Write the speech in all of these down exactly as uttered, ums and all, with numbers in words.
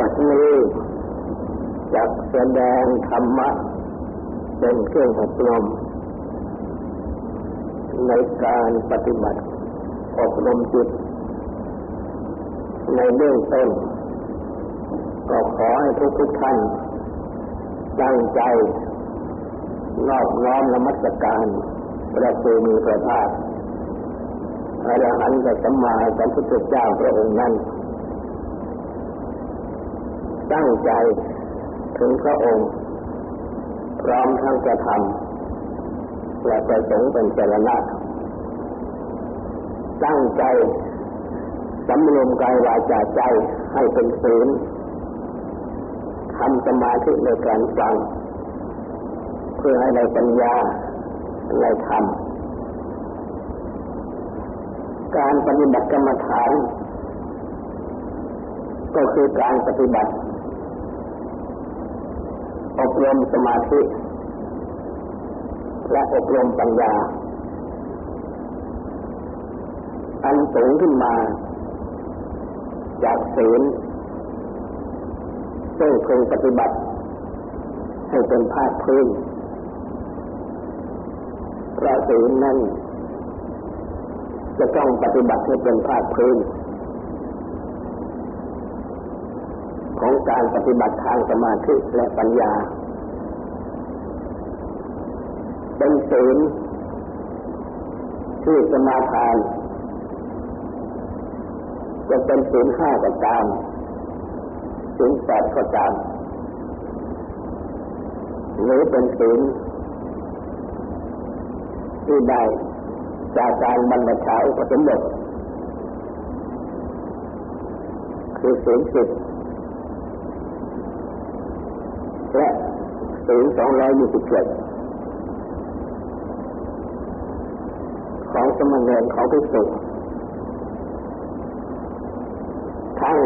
บัดนี้จักแสดงธรรมะเป็นเครื่องอบรมในการปฏิบัติอบรมจิตในเบื้องต้นก็ขอให้ทุกทุกท่านตั้งใจนอบน้อมนมัสการพระภูมิพระภาคอรหันตสัมมาสัมพุทธเจ้าพระองค์นั้นตั้งใจถึงพระองค์พร้อมทั้งกระทำและประสงค์เป็นสรณะตั้งใจสำรวมกายวาจาใจให้เป็นศีลทำสมาธิในการฟังเพื่อให้ได้ปัญญาในธรรมการปฏิบัติกรรมฐานก็คือการปฏิบัติอบรมสมาธิและอบรมปัญญาอันสูงขึ้นมาจากศีลซึ่งพึงปฏิบัติให้เป็นภาคพื้นเพราะศีลนั้นจะต้องปฏิบัติให้เป็นภาคพื้นของการปฏิบัติทางสมาธิและปัญญาเป็นศีลที่สมาทานจะเป็นศีลห้าก็ตามศีลแปดก็ตามหรือเป็นศีลที่ได้จากการบรรพชาอุปสมบทคือศีลสิบและศีลสองร้อยยี่สิบเจ็ดของสมณเณรเขาภิกษุทั้ง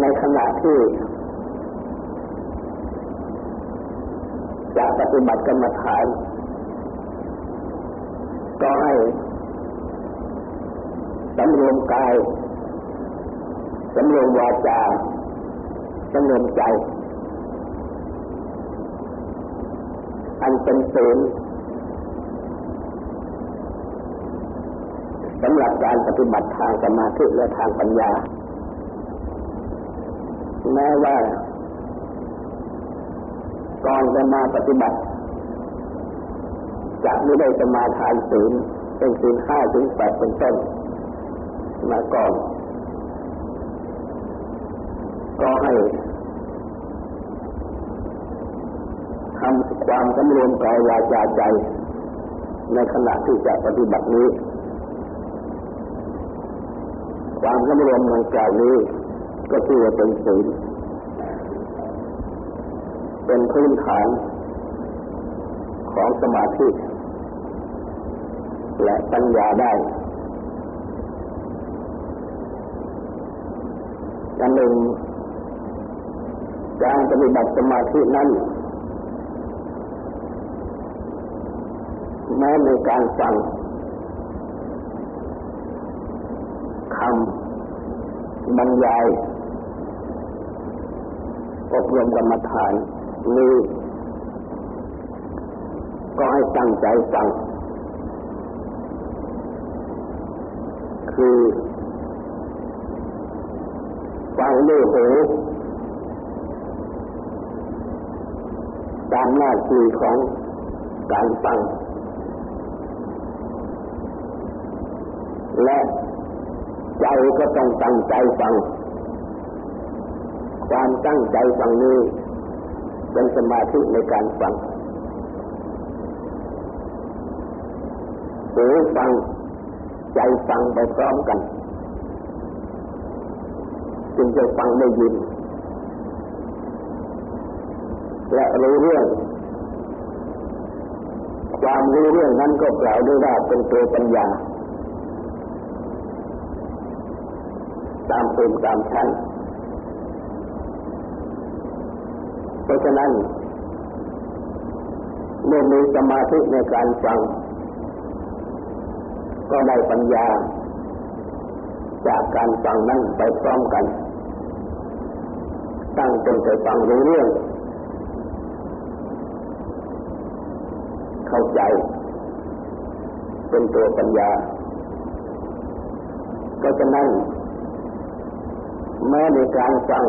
ในขณะที่จะปฏิบัติกรรมฐานก็ให้สำรวมกายสำรวมวาจาสำรวมใจอันเป็นศีลสำหรับการปฏิบัติทางสมาธิและทางปัญญาแม้ว่าก่อนจะมาปฏิบัติจะไม่ได้สมาทานศีลเป็นศีลห้าถึงแปดเป็นต้นมาก่อนก็ให้ทำความสำรวมกายวาจาใจในขณะที่จะปฏิบัตินี้ความสำรวมดังกล่าวนี้ก็ถือว่าเป็นศีลเป็นพื้นฐานของสมาธิและปัญญาได้อันหนึ่งการปฏิบัติสมาธินั้นแม้ในการฟังคำบรรยายอบรมกรรมฐานนี้ก็ให้ตั้งใจฟังคือฟังด้วยหูตามหน้าที่ของการฟังและใจก็ต้องตั้งใจฟังความตั้งใจฟังนี้เป็นสมาธิในการฟังหูฟังใจฟังไปพร้อมกันจึงจะฟังได้ยินและรู้เรื่องความรู้เรื่องนั้นก็กล่าวได้ว่าเป็นตัวปัญญาตามภูมิตามชั้นเพราะฉะนั้นเมื่อมีสมาธิในการฟังก็ได้ปัญญาจากการฟังนั้นไปพร้อมกัน ตั้งจนไปฟังรู้เรื่องเข้าใจเป็นตัวปัญญาก็ฉะนั้นแม้ในการฟัง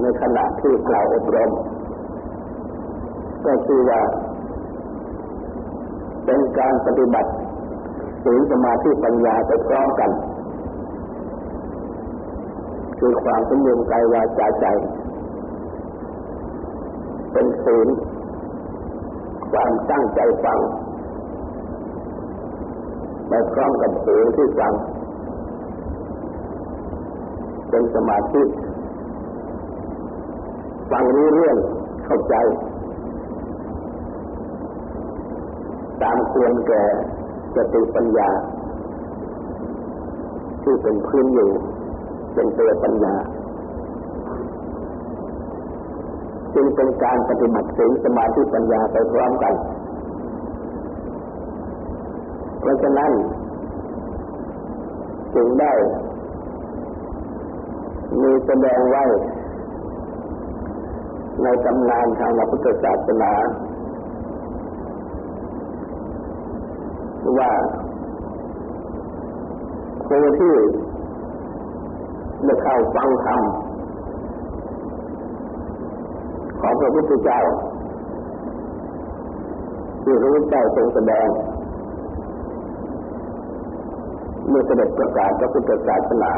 ในขณะที่กล่าวอบรมก็คือว่าเป็นการปฏิบัติศีลสมาธิปัญญาไปพร้อมกันคือความสำรวมกายวาจาใจเป็นศีลความตั้งใจฟังไปพร้อมกับศีลที่ฟังเป็นสมาธิฟังรู้เรื่องเข้าใจตามควรแก่สติปัญญาที่เป็นพื้นอยู่เป็นตัวปัญญาจึงเป็นการปฏิบัติศีลสมาธิปัญญาไปพร้อมกันเพราะฉะนั้นจึงได้มีแสดงไว้ในตำนานทางพระพุทธศาสนาว่าผู้ที่ได้เข้าฟังธรรมของพระพุทธเจ้าที่พระพุทธเจ้าทรงแสดงเมื่อเสด็จประกาศพระพุทธศาสนา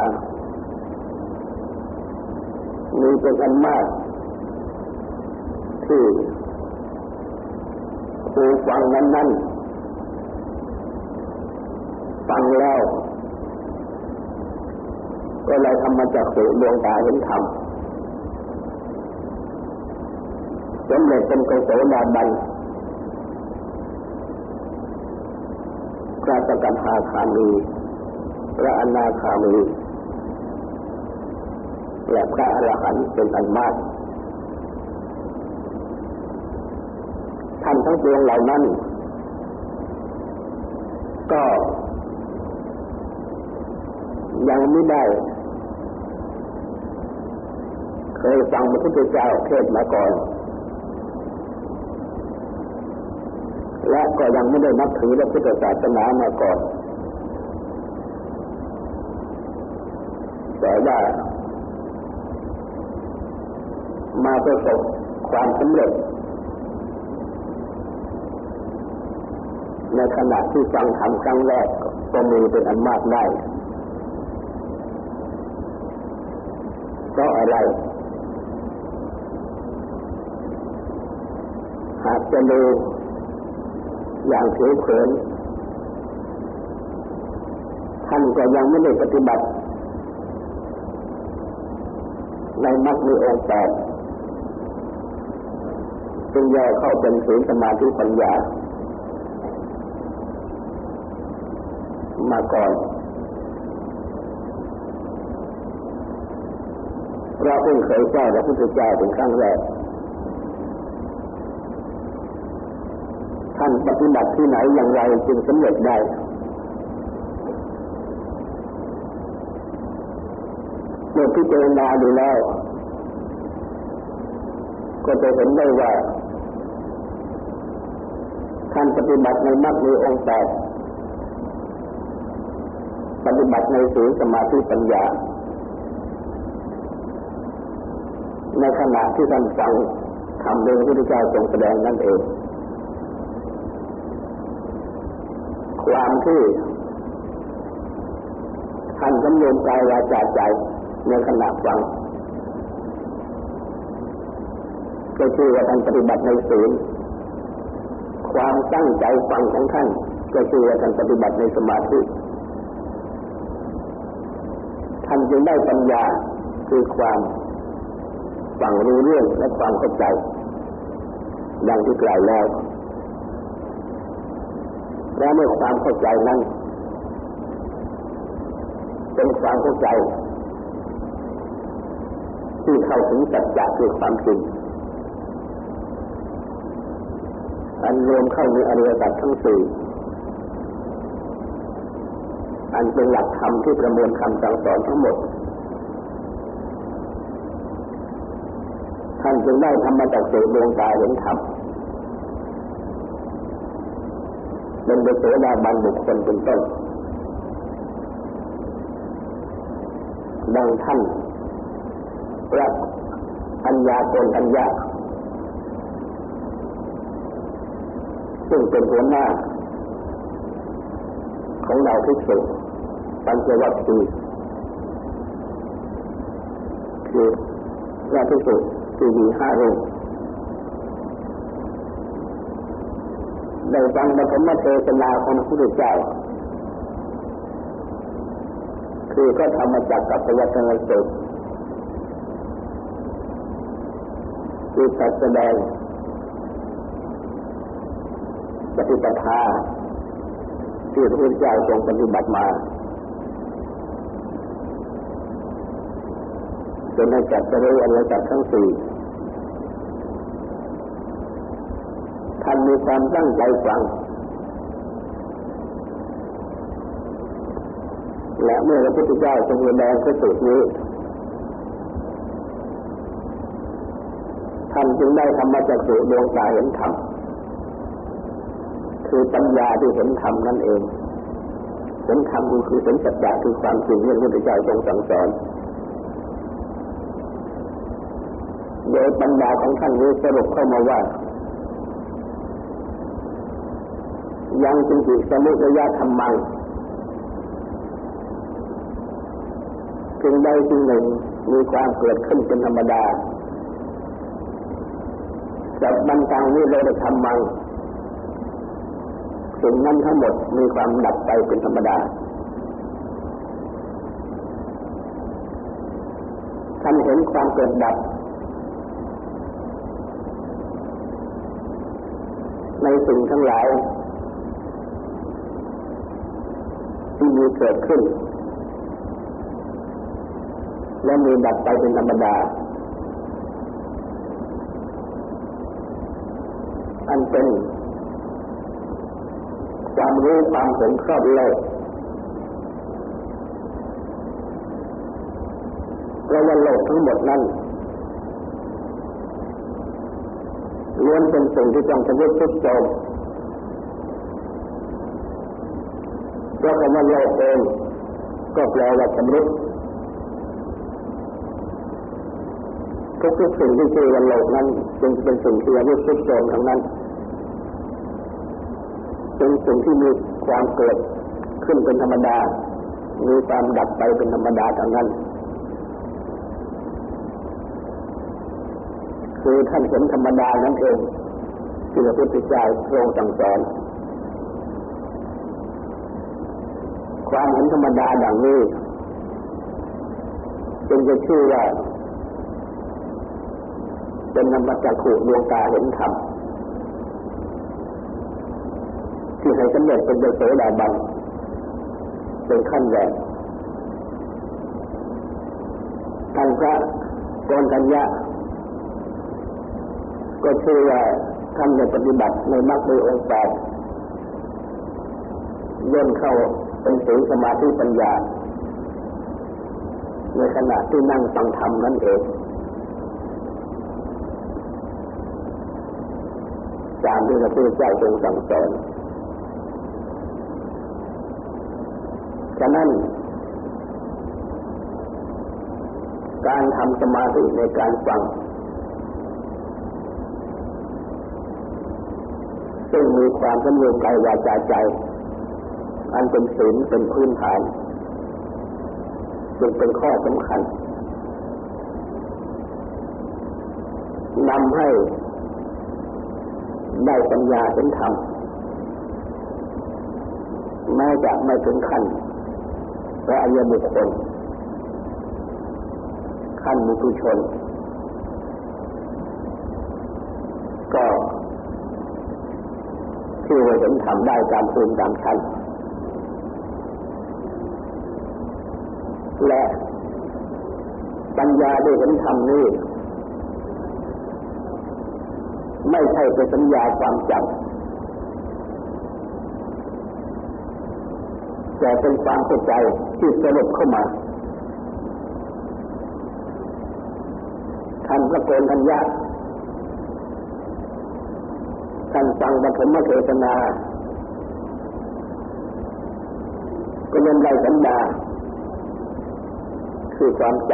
มีเป็นอันมากที่ผู้ฟังนั้นๆฟังแล้วก็เลยทำมาจากสุดวงตาเห็นธรรมสำเร็จเป็นกุศลาบันพระสกทาคามีพระอนาคามีและพระอรหันต์เป็นอันมากท่านทั้งปวงเหล่านั้นก็ยังไม่ได้เคยฟังพระพุทธเจ้าเทศน์มาก่อนและก็ยังไม่ได้นับถือพระพุทธศาสนามาก่อนแต่ว่ามาประสบความสำเร็จในขณะที่ฟังธรรมครั้งแรกก็มีเป็นอันมากได้เพราะอะไรหากจะดูอย่างเฉยเฉยท่านก็ยังไม่ได้ปฏิบัติในมรรคมีองค์แปดจึงย่อเข้าเป็นศีลสมาธิปัญญามาก่อนเราเพิ่งเคยเจ้าพระพุทธเจ้าเป็นครั้งแรกท่านปฏิบัติที่ไหนอย่างไรจึงสำเร็จได้เมื่อพิจารณาดูแล้วก็จะเห็นได้ว่าท่านปฏิบัติในมรรคมีองค์แปดปฏิบัติในศีลสมาธิปัญญาในขณะที่ท่านฟังธรรมเรื่องพระพุทธเจ้าทรงแสดงนั่นเองความที่ท่านสำรวมกายวาจาใจในขณะฟังก็ชื่อว่าท่านปฏิบัติในศีลความตั้งใจฟังของท่านก็ชื่อว่าท่านปฏิบัติในสมาธิท่านจึงได้ปัญญาคือความฟังรู้เรื่องและความเข้าใจดังที่กล่าวแล้วและเมื่อความเข้าใจนั้นเป็นความเข้าใจที่เข้าถึงสัจจะคือความจริงอันรวมเข้าในอริยสัจทั้งสี่อันเป็นหลักธรรมที่ประมวลคำสั่งสอนทั้งหมด านจึงได้ธรรมจักขุดวงตาเห็นธรรมเป็นพระโสดาบันบุคคลเป็นต้นดังท่านพระอัญญาโกณัญญาซึ่งเป็นหัวหน้าของเราภิกษุปัญจวัคคีย์คือพระภิกษุที่มีห้ารูปได้ฟังปฐมเทศนาของพระพุทธเจ้าคือก็ธรรมจักรกับปวัตตนสูตรคือจัดแสดงปฏิปทาที่พระพุทธเจ้าทรงปฏิบัติมาจนได้จัดจะรู้อริยสัจทั้งสี่ท่านมีความตั้งใจฟังและเมื่อพระพุทธเจ้าทรงแสดงพระสูตรนี้ท่านจึงได้ธรรมจักขุดวงตาเห็นธรรมคือปัญญาที่เห็นธรรมนั่นเองเห็นธรรมคือเห็นสัจจะคือความจริงที่พระพุทธเจ้าทรงสั่งสอนโดยปัญญาของท่านนี้สรุปเข้ามาว่ายังจินติสมุทยธรรมังสิ่งใดสิ่งหนึ่งมีความเกิดขึ้นเป็นธรรมดาจับบันตังนิโรธธรรมังสิ่งนั้นทั้งหมดมีความดับไปเป็นธรรมดาท่านเห็นความเกิดดับในสิ่งทั้งหลายที่มีเกิดขึ้นและมีดับไปเป็นธรรมดาอันเป็นความรู้ความเห็นครอบโลกเพราะว่าโลกทั้งหมดนั้นล้วนเป็นสิ่งที่ต้องทำด้วยทุกข์โศกเพราะว่าโลกเองก็แปลว่าสมรุตทุกๆสิ่งที่เจอในโลกนั้นจึงเป็นสิ่งที่มีทุกข์โศกทั้งนั้นเป็นสิ่งที่มีความเกิดขึ้นเป็นธรรมดามีความดับไปเป็นธรรมดาทั้งนั้นคือท่านเห็นธรรมดานั่นเองที่พระพุทธเจ้าทรงสั่งสอนความเห็นธรรมดาดังนี้จึงจะชื่อว่าเป็นธรรมจักขุดวงตาเห็นธรรมที่ให้สำเร็จเป็นพระโสดาบันเป็นขั้นแรกท่านพระโกณัญญาก็ชื่อว่าท่านได้ปฏิบัติในมรรคในองค์แปดย่นเข้าเป็นศีลสมาธิปัญญาในขณะที่นั่งฟังธรรมนั่นเองตามที่พระพุทธเจ้าทรงสั่งสอนฉะนั้นการทำสมาธิในการฟังซึ่งมีความสำรวมกายวาจาใจอันเป็นศีลเป็นพื้นฐานจึงเป็นข้อสำคัญนำให้ได้ปัญญาเป็นธรรมแม้จะไม่ถึงขั้นพระอริยบุคคลขั้นมุตุชนก็ที่เราเห็นทำได้ตามภูมิตามชั้นและปัญญาได้เห็นธรรมนี้ไม่ใช่เป็นสัญญาความจำแต่เป็นความเข้าใจที่สรุปเข้ามาท่าน านพระโกณทัญญะท่านฟังปฐมเทศนาก็ยังได้สัญญาคือความจ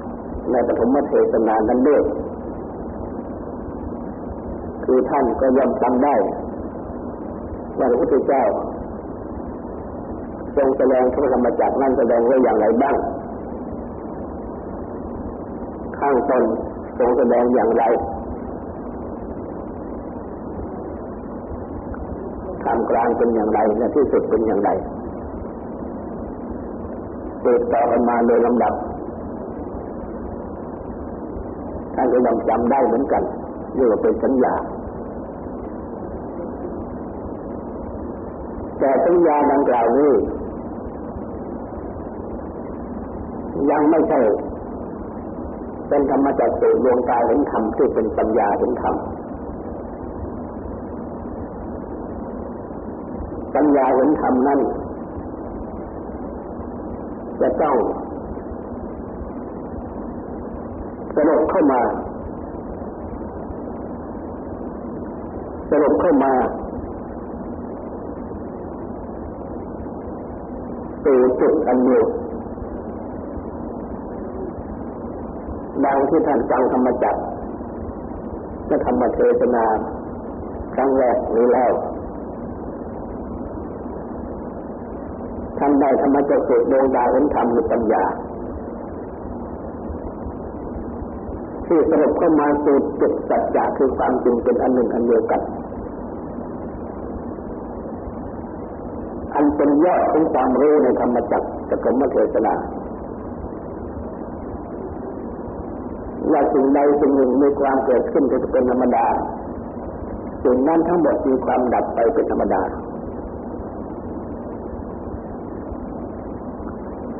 ำในปฐมเทศนานั้นด้วยคือท่านก็ย่อมจำได้ว่าพระพุทธเจ้าทรงแสดงพระธรรมจักรนั้นแสดงไว้อย่างไรบ้างข้างต้นทรงแสดงอย่างไรท่ามกลางเป็นอย่างไรและที่สุดเป็นอย่างไรติดต่อกันมาโดยลำดับท่านก็ยังจำได้เหมือนกันเรียกว่าเป็นสัญญาแต่สัญญาดังกล่าวนี้ยังไม่ใช่เป็นธรรมจักสุดวงตาเห็นธรรมที่เป็นปัญญาเห็นธรรมปัญญาเห็นธรรมนั้นจะต้องสรุปเข้ามาสรุปเข้ามาสู่จุดอันเดียวดังที่ท่านฟังธรรมจักรและธรรมเทศนาครั้งแรกนี้แล้วท่านได้ธรรมจักสุดดวงดาวเห็นธรรมด้วยปัญญาที่สรุปเข้ามาสู่จุดสัจจะคือความจริงเป็นอันหนึ่งอันเดียวกันอันเป็นยอดของความรู้ในธรรมจักรกับธรรมเทศนาว่าสิ่งใดสิ่งหนึ่งมีความเกิดขึ้นจะเป็นธรรมดาสิ่งนั้นทั้งหมดมีความดับไปเป็นธรรมดา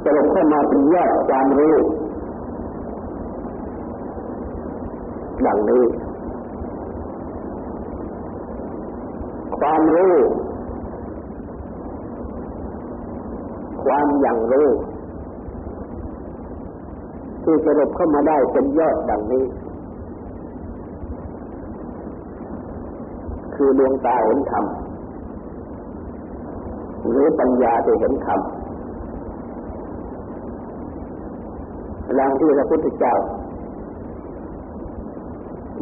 สรุปเข้ามาเป็นยอดความรู้ดังนี้ความรู้ความอย่างรู้ที่สรุปเข้ามาได้เป็นยอดดังนี้คือดวงตาเห็นธรรมหรือปัญญาที่เห็นธรรมดังที่พระพุทธเจ้า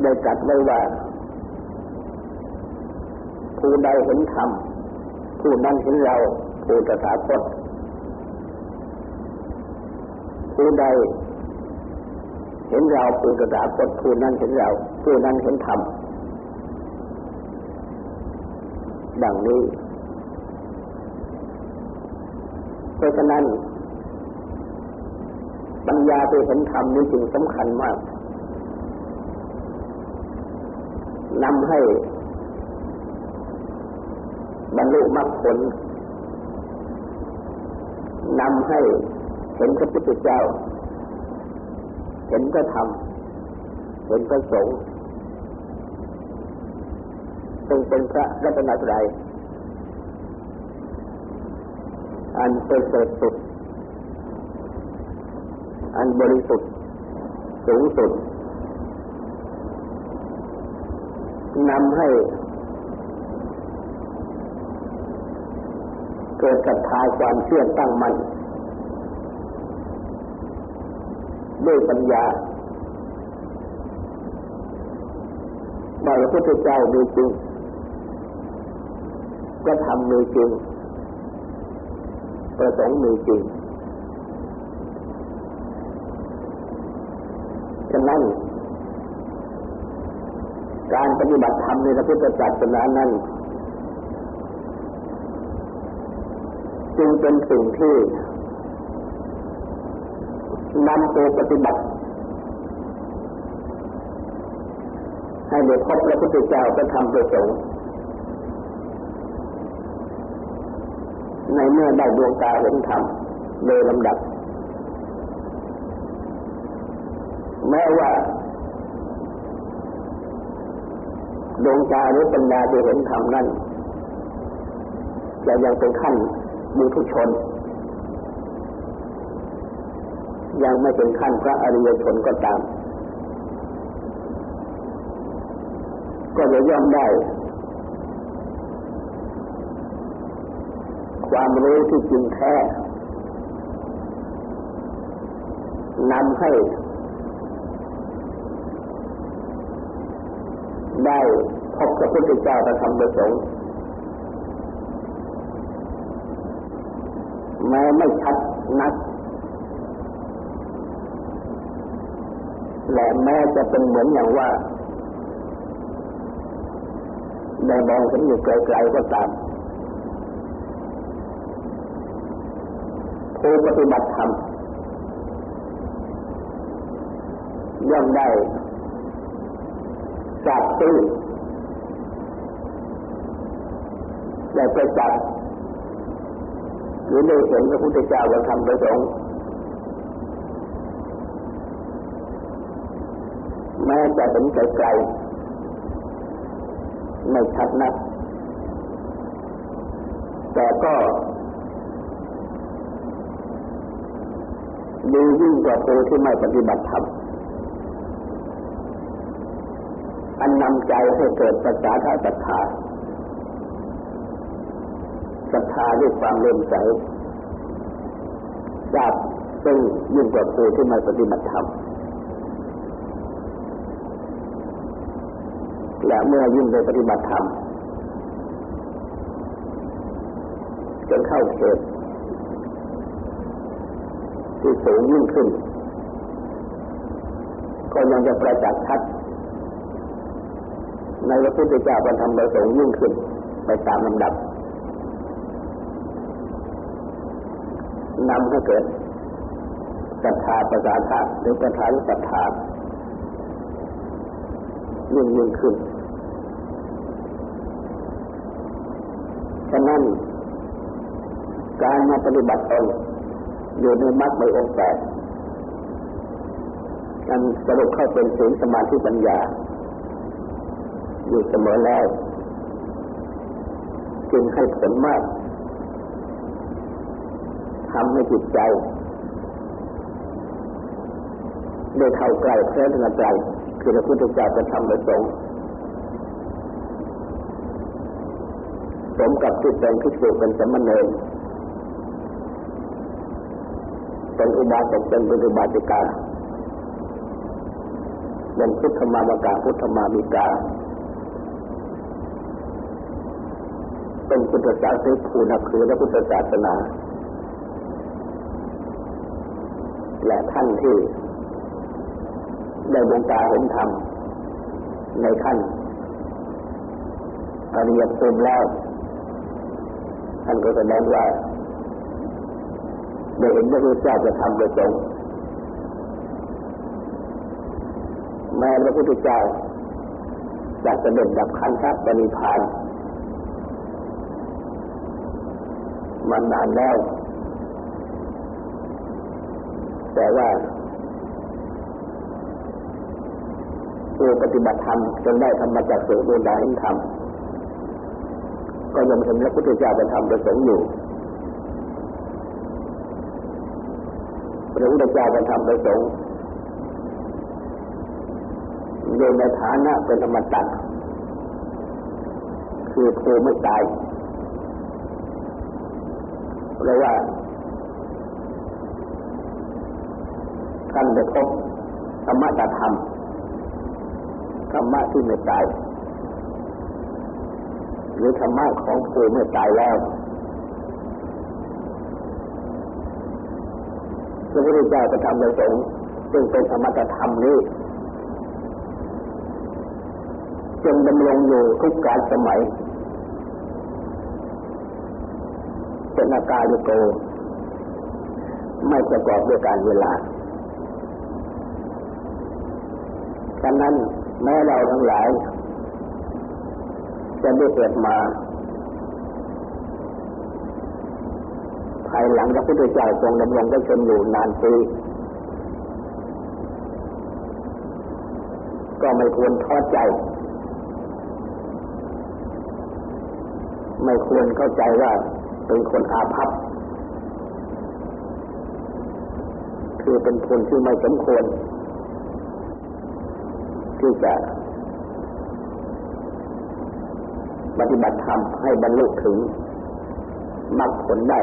ได้ตรัสไว้ว่าผู้ใดเห็นธรรมผู้นั้นเห็นเราผู้ตถาคตผู้ใดเห็นเราผู้ตถาคตผู้นั้นเห็นเราผู้นั้นเห็นธรรมดังนี้เพราะฉะนั้นปัญญาที่เห็นธรรมนี้จึงสำคัญมากนำให้บรรลุมรรคผลนำให้เห็นพระพุทธเจ้าเห็นพระธรรมเห็นพระสงฆ์ซึ่งเป็นพระรัตนตรัยอันประเสริฐสุดอันบริสุทธิ์สูงสุดนำให้เกิดศรัทธาความเชื่อตั้งมั่นด้วยปัญญาว่าพระพุทธเจ้ามีจริงพระธรรมมีจริงพระสงฆ์มีจริงฉะนั้นการปฏิบัติธรรมในพระพุทธศาสนานั้นจึงเป็นสิ่งที่นำไปปฏิบัติให้ได้พบพระพุทธเจ้าพระธรรมพระสงฆ์ในเมื่อได้ดวงตาเห็นธรรมโดยลำดับแม้ว่าดวงตาหรือปัญญาที่เห็นธรรมนั้นจะยังเป็นขั้นบุถุชนยังไม่เป็นขั้นพระอริยชนก็ตาม ก็จะย่อมได้ความรู้ที่จริงแท้นำให้ได้พบกับพระพุทธเจ้าพระธรรมพระสงฆ์แม้ไม่ชัดนักและแม้จะเป็นเหมือนอย่างว่าได้มองเห็นอยู่ไกลๆก็ตามผู้ปฏิบัติธรรมย่อมได้จับตื้อและประจักษ์หรือได้เห็นพระพุทธเจ้าและธรรมประสงค์แม้จะเป็นไกลๆไม่ชัดนักแต่ก็ดียิ่งกว่าผู้ที่ไม่ปฏิบัติธรรมอันนำใจให้เกิดปัจจาทศรัทธาศรัทธาด้วยความเลื่อมใสทราบซึ่งยิ่งกว่าผู้ที่ไม่ปฏิบัติธรรมและเมื่อยิ่งไปปฏิบัติธรรมจนเข้าเขตที่สูงยิ่งขึ้นก็ยังจะประจักษ์ชัดในพระพุทธเจ้าพระธรรมพระสงฆ์ยิ่งขึ้นไปตามลำดับนำให้เกิดศรัทธาประสาทะหรือประธานศรัทธายิ่งยิ่งขึ้นฉะนั้นการมาปฏิบัติตนอยู่ในมรรคในองค์แปดการสรุปเข้าเป็นศีลสมาธิปัญญาอยู่เสมอแล้วจึงให้ผลมากทำให้จิตใจได้เข้าใกล้พระนิพพานคือพระพุทธเจ้าพระธรรมพระสงฆ์สมกับที่เป็นภิกษุเป็นสมณเณรเป็นอุบาสกเป็นอุบาสิกาเป็นพุทธมามกาพุทธมามิกาเป็นพุทธศาสนิกผู้นับถือและพุทธศาสนาและท่านที่ได้ดวงตาเห็นธรรมในขั้นอริยภูมิแล้วท่านก็แสดงว่าได้เห็นพระพุทธเจ้าจะทำโดยตรงแม้พระพุทธเจ้าจะเสด็จดับขันธ์ปณิพพานมานานแล้วแต่ว่าผู้ปฏิบัติธรรมจนได้ธรรมจักสุดวงดาเห็นธรรมก็ยังเห็นพระพุทธเจ้าเป็นธรรมประสงค์อยู่พระพุทธเจ้าเป็นธรรมประสงค์โดยในฐานะเป็นธรรมจักคือผู้ไม่ตายเพราะว่าท่านได้พบธรรมะธรรมธรรมะที่ไม่ตายหรือธรรมะของผู้ไม่ตายแล้วพระพุทธเจ้าประทับประสงค์ซึ่งเป็นธรรมะธรรมนี้จงดำรงอยู่ทุกกาลสมัยเป็นอากาลิโกไม่ประกอบด้วยการเวลาฉะนั้นแม้เราทั้งหลายจะได้เกิดมาภายหลังพระพุทธเจ้าทรงดำรงได้จนอยู่นานปีก็ไม่ควรท้อใจไม่ควรเข้าใจว่าเป็นคนอาภัพคือเป็นคนที่ไม่สมควรที่จะ ปฏิบัติธรรมให้บรรลุถึงมรรคผลได้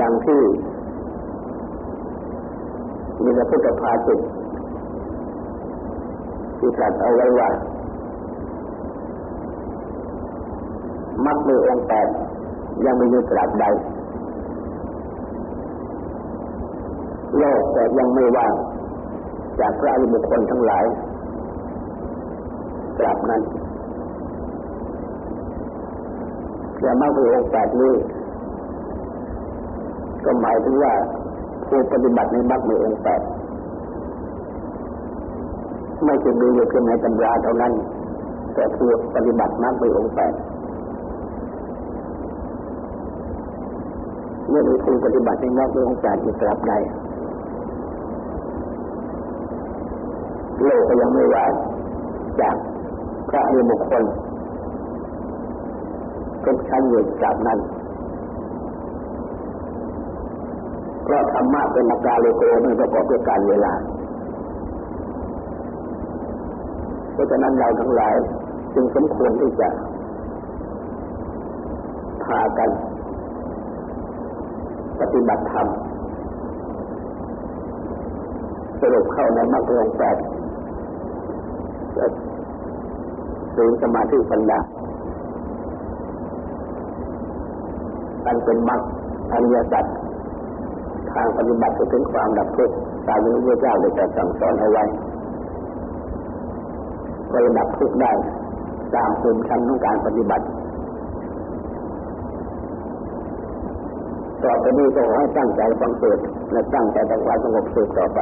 ดังที่มีพระพุทธภาษิตที่ตรัสเอาไว้ว่ามรรคมีองค์แปดยังไม่มีตราบใดโลกแต่ยังไม่ว่างจากพระอริยบุคคลทั้งหลายตราบนั้นแต่มรรคมีองค์แปดนี้ก็หมายถึงว่าผู้ปฏิบัติในมรรคมีองค์แปดไม่ใช่มีอยู่เพียงในตำราเท่านั้นแต่ผู้ปฏิบัติมรรคมีองค์แปดเมื่อมีผู้ปฏิบัติในมรรคมีองค์แปดอยู่ตราบใดโลกก็ยังไม่ว่างจากพระอริยบุคคลทุกชั้นอยู่ตราบนั้นเพราะธรรมะเป็นอาการโลโกมันประกอบด้วยการเวลาเพราะฉะนั้นเราทั้งหลายจึงสมควรที่จะพากันปฏิบัติธรรมสรุปเข้าในมรรคองค์แปดถึงสมาธิปัญญาการเป็นมรรคอริยสัจทางปฏิบัติถึงความดับทุกข์ตามที่พระพุทธเจ้าได้ตรัสสั่งสอนเอาไว้ก็ดับทุกข์ได้ตามภูมิชั้นของการปฏิบัติต่อไปนี้ก็ขอให้ตั้งใจฟังเทศน์และตั้งใจทำความสงบสุขต่อไป